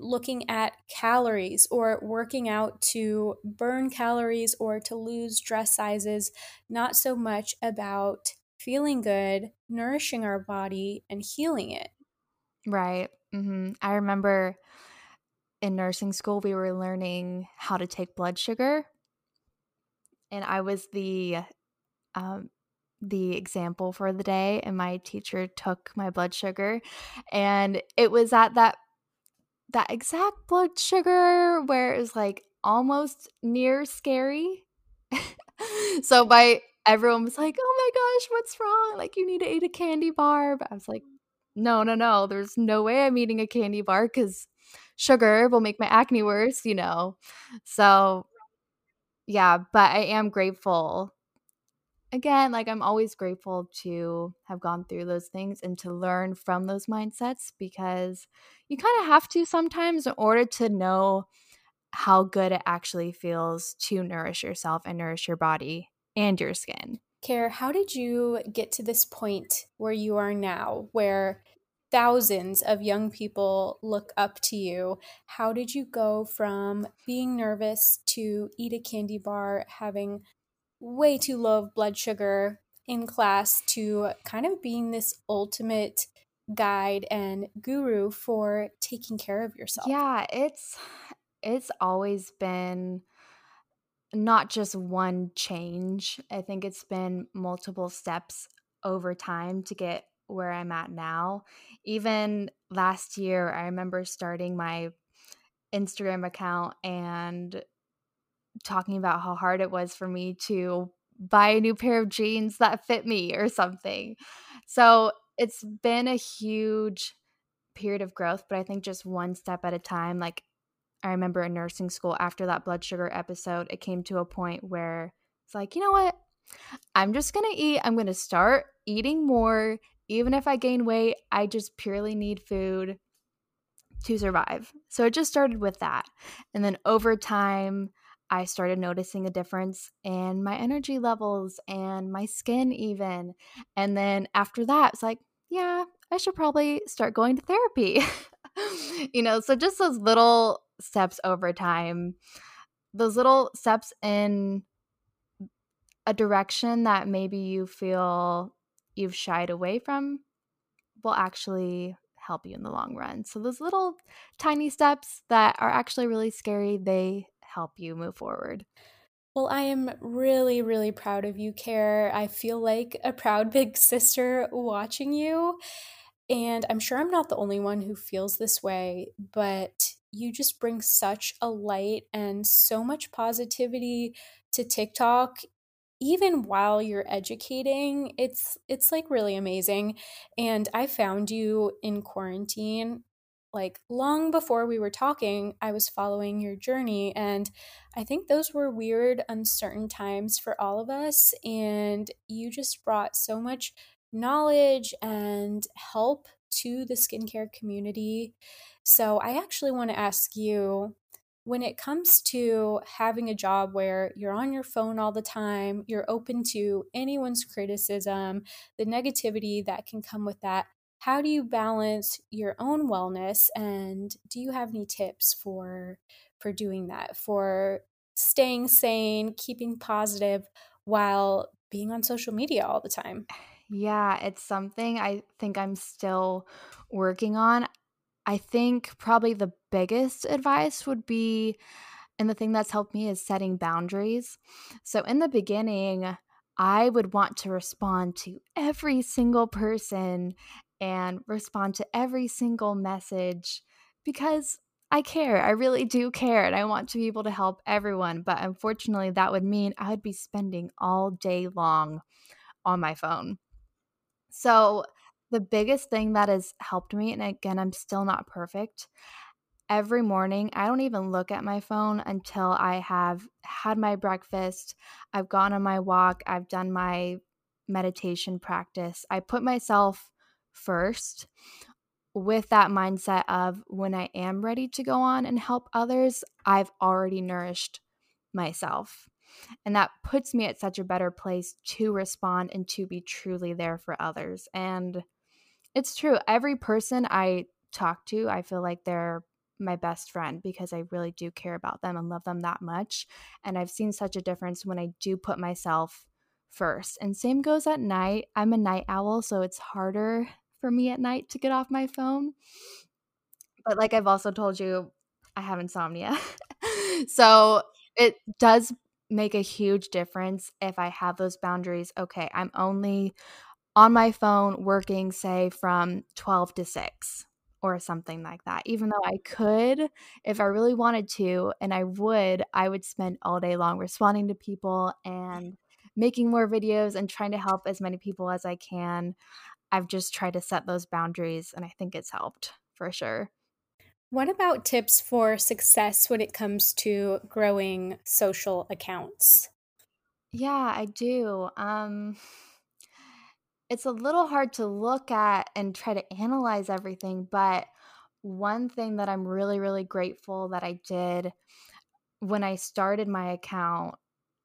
looking at calories or working out to burn calories or to lose dress sizes, not so much about feeling good, nourishing our body, and healing it. Right. Mm-hmm. I remember in nursing school, we were learning how to take blood sugar. And I was the um, the example for the day, and my teacher took my blood sugar. And it was at that that exact blood sugar where it was like almost near scary. So by everyone was like, oh my gosh, what's wrong? Like, you need to eat a candy bar. But I was like, no, no, no. There's no way I'm eating a candy bar because sugar will make my acne worse, you know. So yeah, but I am grateful. Again, like I'm always grateful to have gone through those things and to learn from those mindsets, because you kind of have to sometimes in order to know how good it actually feels to nourish yourself and nourish your body and your skin. Cara, how did you get to this point where you are now, where thousands of young people look up to you? How did you go from being nervous to eat a candy bar, having way too low of blood sugar in class, to kind of being this ultimate guide and guru for taking care of yourself? Yeah, it's it's always been not just one change. I think it's been multiple steps over time to get where I'm at now. Even last year, I remember starting my Instagram account and talking about how hard it was for me to buy a new pair of jeans that fit me or something. So it's been a huge period of growth, but I think just one step at a time. Like I remember in nursing school, after that blood sugar episode, it came to a point where it's like, you know what? I'm just going to eat. I'm going to start eating more. Even if I gain weight, I just purely need food to survive. So it just started with that. And then over time, I started noticing a difference in my energy levels and my skin even. And then after that, it's like, yeah, I should probably start going to therapy. You know, so just those little steps over time, those little steps in a direction that maybe you feel you've shied away from will actually help you in the long run. So those little tiny steps that are actually really scary, they help you move forward. Well, I am really, really proud of you, Cara. I feel like a proud big sister watching you. And I'm sure I'm not the only one who feels this way, but you just bring such a light and so much positivity to TikTok. Even while you're educating, it's it's like really amazing. And I found you in quarantine. Like long before we were talking, I was following your journey. And I think those were weird, uncertain times for all of us. And you just brought so much knowledge and help to the skincare community. So I actually want to ask you, when it comes to having a job where you're on your phone all the time, you're open to anyone's criticism, the negativity that can come with that, how do you balance your own wellness? And do you have any tips for for doing that, for staying sane, keeping positive while being on social media all the time? Yeah, it's something I think I'm still working on. I think probably the biggest advice would be, and the thing that's helped me, is setting boundaries. So in the beginning, I would want to respond to every single person and respond to every single message because I care. I really do care, and I want to be able to help everyone. But unfortunately, that would mean I would be spending all day long on my phone. So the biggest thing that has helped me, and again, I'm still not perfect, every morning I don't even look at my phone until I have had my breakfast, I've gone on my walk, I've done my meditation practice. I put myself first with that mindset of when I am ready to go on and help others, I've already nourished myself. And that puts me at such a better place to respond and to be truly there for others. And it's true. Every person I talk to, I feel like they're my best friend because I really do care about them and love them that much. And I've seen such a difference when I do put myself first. And same goes at night. I'm a night owl, so it's harder for me at night to get off my phone. But like I've also told you, I have insomnia. So it does make a huge difference if I have those boundaries. Okay, I'm only on my phone working, say, from twelve to six or something like that. Even though I could, if I really wanted to, and I would, I would spend all day long responding to people and making more videos and trying to help as many people as I can. I've just tried to set those boundaries, and I think it's helped for sure. What about tips for success when it comes to growing social accounts? Yeah, I do. Um, it's a little hard to look at and try to analyze everything, but one thing that I'm really, really grateful that I did when I started my account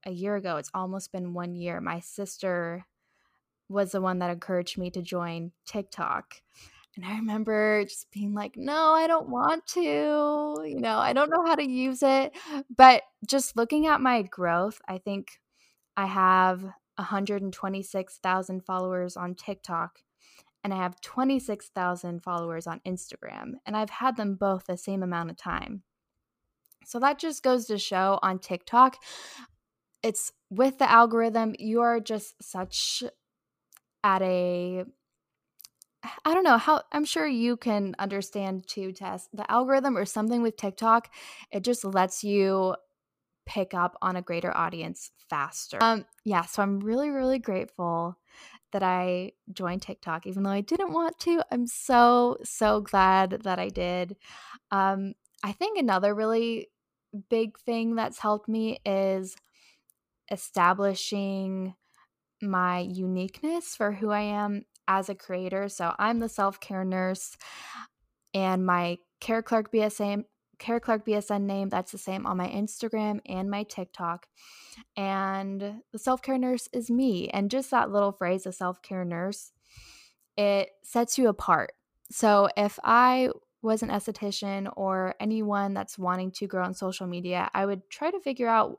a year ago, it's almost been one year, my sister was the one that encouraged me to join TikTok. And I remember just being like, no, I don't want to, you know, I don't know how to use it. But just looking at my growth, I think I have one hundred twenty-six thousand followers on TikTok and I have twenty-six thousand followers on Instagram. And I've had them both the same amount of time. So that just goes to show on TikTok, it's with the algorithm, you are just such at a... I don't know how, I'm sure you can understand too, Tess, the algorithm or something with TikTok, it just lets you pick up on a greater audience faster. Um, yeah, so I'm really, really grateful that I joined TikTok, even though I didn't want to. I'm so, so glad that I did. Um, I think another really big thing that's helped me is establishing my uniqueness for who I am as a creator. So I'm the self-care nurse, and my Cara Clark B S N, Cara Clark B S N name, that's the same on my Instagram and my TikTok. And the self-care nurse is me. And just that little phrase, the self-care nurse, it sets you apart. So if I was an esthetician or anyone that's wanting to grow on social media, I would try to figure out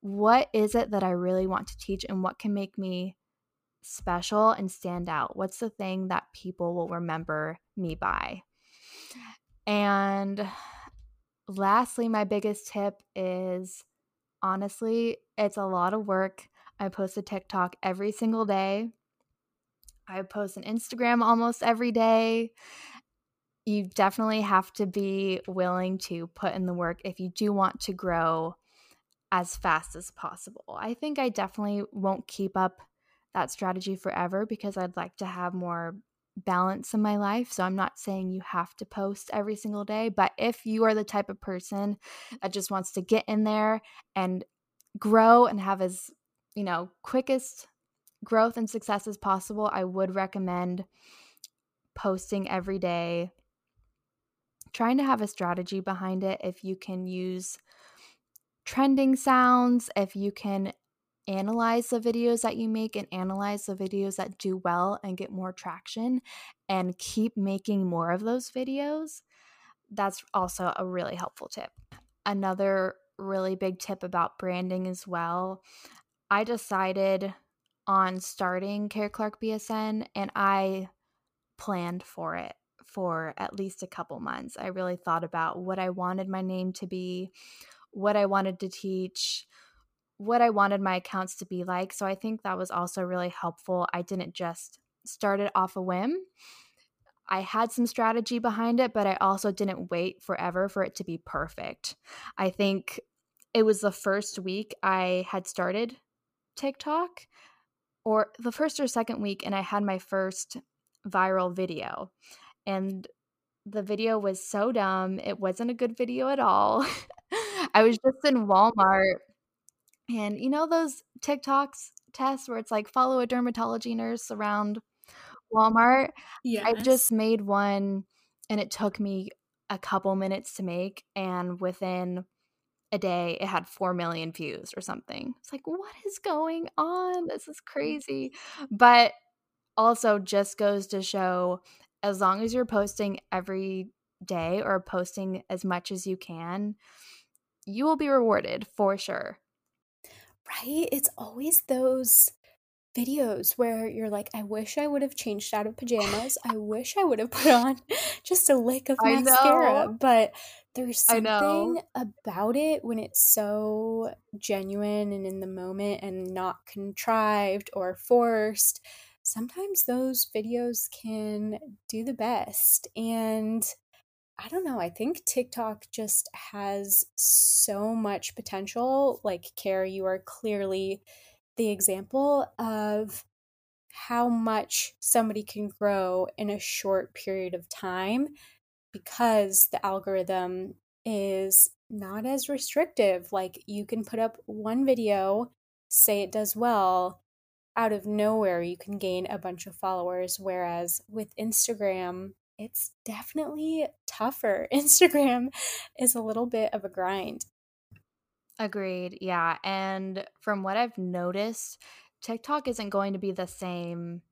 what is it that I really want to teach and what can make me special and stand out. What's the thing that people will remember me by? And lastly, my biggest tip is, honestly, it's a lot of work. I post a TikTok every single day. I post an Instagram almost every day. You definitely have to be willing to put in the work if you do want to grow as fast as possible. I think I definitely won't keep up that strategy forever because I'd like to have more balance in my life. So I'm not saying you have to post every single day, but if you are the type of person that just wants to get in there and grow and have as, you know, quickest growth and success as possible, I would recommend posting every day, trying to have a strategy behind it. If you can use trending sounds, if you can analyze the videos that you make and analyze the videos that do well and get more traction and keep making more of those videos. That's also a really helpful tip. Another really big tip about branding as well. I decided on starting Cara Clark B S N and I planned for it for at least a couple months. I really thought about what I wanted my name to be, what I wanted to teach, what I wanted my accounts to be like. So I think that was also really helpful. I didn't just start it off a whim. I had some strategy behind it, but I also didn't wait forever for it to be perfect. I think it was the first week I had started TikTok, or the first or second week, and I had my first viral video. And the video was so dumb. It wasn't a good video at all. I was just in Walmart. And you know those TikToks, Tess, where it's like follow a dermatology nurse around Walmart? Yes. I just made one and it took me a couple minutes to make. And within a day, it had four million views or something. It's like, what is going on? This is crazy. But also just goes to show, as long as you're posting every day or posting as much as you can, you will be rewarded for sure. Right? It's always those videos where you're like, I wish I would have changed out of pajamas. I wish I would have put on just a lick of mascara. But there's something about it when it's so genuine and in the moment and not contrived or forced. Sometimes those videos can do the best. And I don't know, I think TikTok just has so much potential. Like, Cara, you are clearly the example of how much somebody can grow in a short period of time because the algorithm is not as restrictive. Like, you can put up one video, say it does well, out of nowhere you can gain a bunch of followers, whereas with Instagram, it's definitely tougher. Instagram is a little bit of a grind. Agreed. Yeah. And from what I've noticed, TikTok isn't going to be the same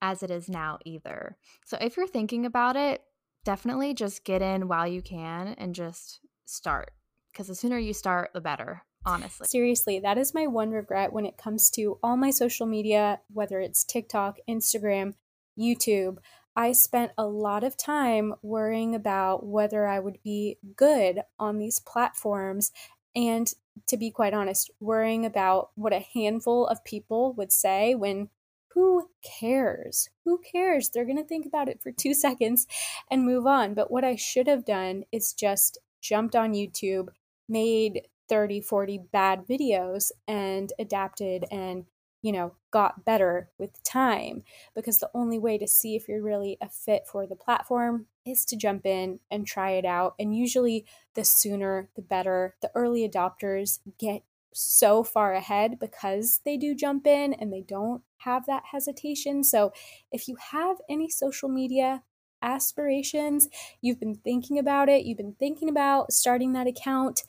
as it is now either. So if you're thinking about it, definitely just get in while you can and just start, because the sooner you start, the better. Honestly. Seriously, that is my one regret when it comes to all my social media, whether it's TikTok, Instagram, YouTube. I spent a lot of time worrying about whether I would be good on these platforms and, to be quite honest, worrying about what a handful of people would say when who cares? Who cares? They're going to think about it for two seconds and move on. But what I should have done is just jumped on YouTube, made thirty, forty bad videos and adapted and, you know, got better with time, because the only way to see if you're really a fit for the platform is to jump in and try it out. And usually the sooner, the better. The early adopters get so far ahead because they do jump in and they don't have that hesitation. So if you have any social media aspirations, you've been thinking about it, you've been thinking about starting that account,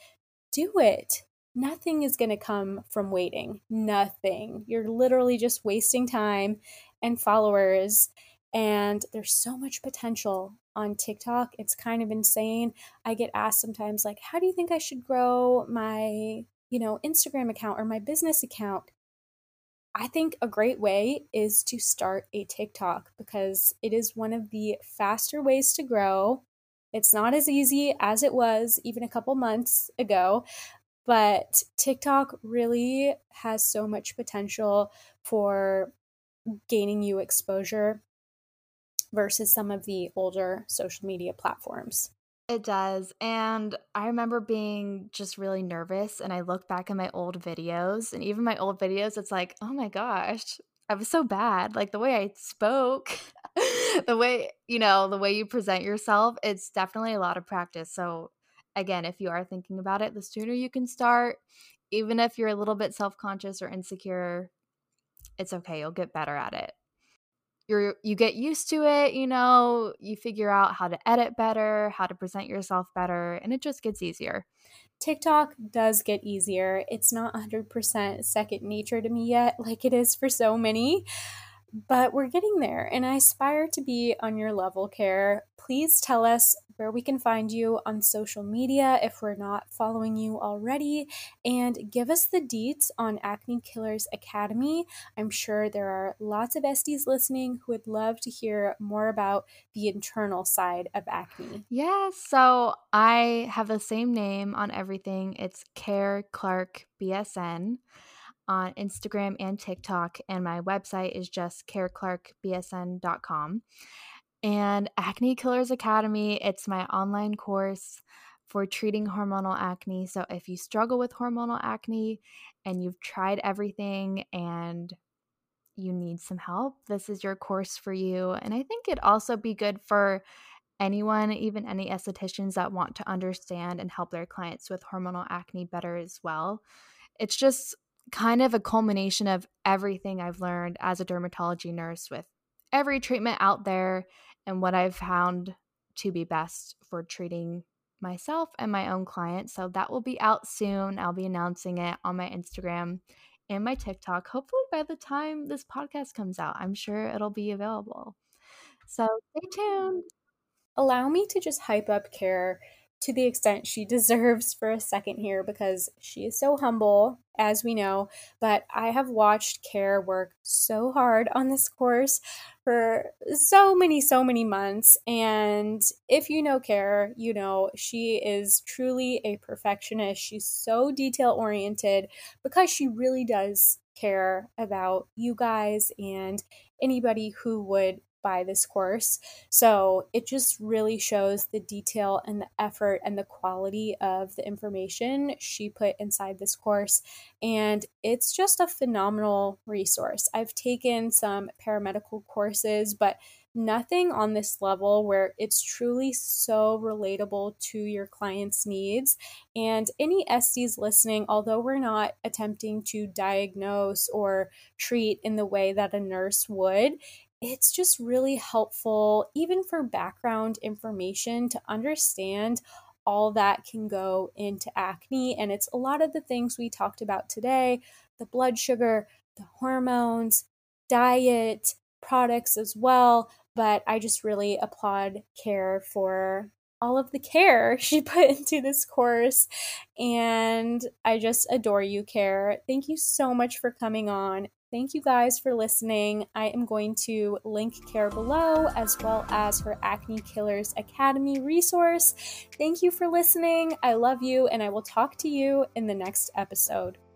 do it. Nothing is going to come from waiting. Nothing. You're literally just wasting time and followers. And there's so much potential on TikTok. It's kind of insane. I get asked sometimes, like, how do you think I should grow my, you know, Instagram account or my business account? I think a great way is to start a TikTok, because it is one of the faster ways to grow. It's not as easy as it was even a couple months ago, but TikTok really has so much potential for gaining you exposure versus some of the older social media platforms. It does. And I remember being just really nervous, and I look back at my old videos, and even my old videos, it's like, oh my gosh, I was so bad. Like, the way I spoke, the way, you know, the way you present yourself, it's definitely a lot of practice. So again, if you are thinking about it, the sooner you can start, even if you're a little bit self-conscious or insecure, it's okay. You'll get better at it. You're, you get used to it, you know, you figure out how to edit better, how to present yourself better, and it just gets easier. TikTok does get easier. It's not one hundred percent second nature to me yet, like it is for so many, but we're getting there, and I aspire to be on your level, Cara. Please tell us where we can find you on social media if we're not following you already, and give us the deets on Acne Killers Academy. I'm sure there are lots of Esties listening who would love to hear more about the internal side of acne. Yeah, so I have the same name on everything. It's Cara Clark B S N on Instagram and TikTok, and my website is just cara clark b s n dot com. And Acne Killers Academy, it's my online course for treating hormonal acne. So if you struggle with hormonal acne and you've tried everything and you need some help, this is your course for you. And I think it'd also be good for anyone, even any estheticians that want to understand and help their clients with hormonal acne better as well. It's just kind of a culmination of everything I've learned as a dermatology nurse with every treatment out there and what I've found to be best for treating myself and my own clients. So that will be out soon. I'll be announcing it on my Instagram and my TikTok. Hopefully by the time this podcast comes out, I'm sure it'll be available. So stay tuned. allow me to just hype up Care to the extent she deserves for a second here, because she is so humble, as we know, but I have watched Care work so hard on this course for so many, so many months. And if you know Care, you know she is truly a perfectionist. She's so detail-oriented because she really does care about you guys and anybody who would by this course. So it just really shows the detail and the effort and the quality of the information she put inside this course. And it's just a phenomenal resource. I've taken some paramedical courses, but nothing on this level where it's truly so relatable to your client's needs. And any S Ds listening, although we're not attempting to diagnose or treat in the way that a nurse would, it's just really helpful, even for background information, to understand all that can go into acne. And it's a lot of the things we talked about today: the blood sugar, the hormones, diet, products as well. But I just really applaud Care for all of the care she put into this course. And I just adore you, Care. Thank you so much for coming on. Thank you guys for listening. I am going to link Care below, as well as her Acne Killers Academy resource. Thank you for listening. I love you, and I will talk to you in the next episode.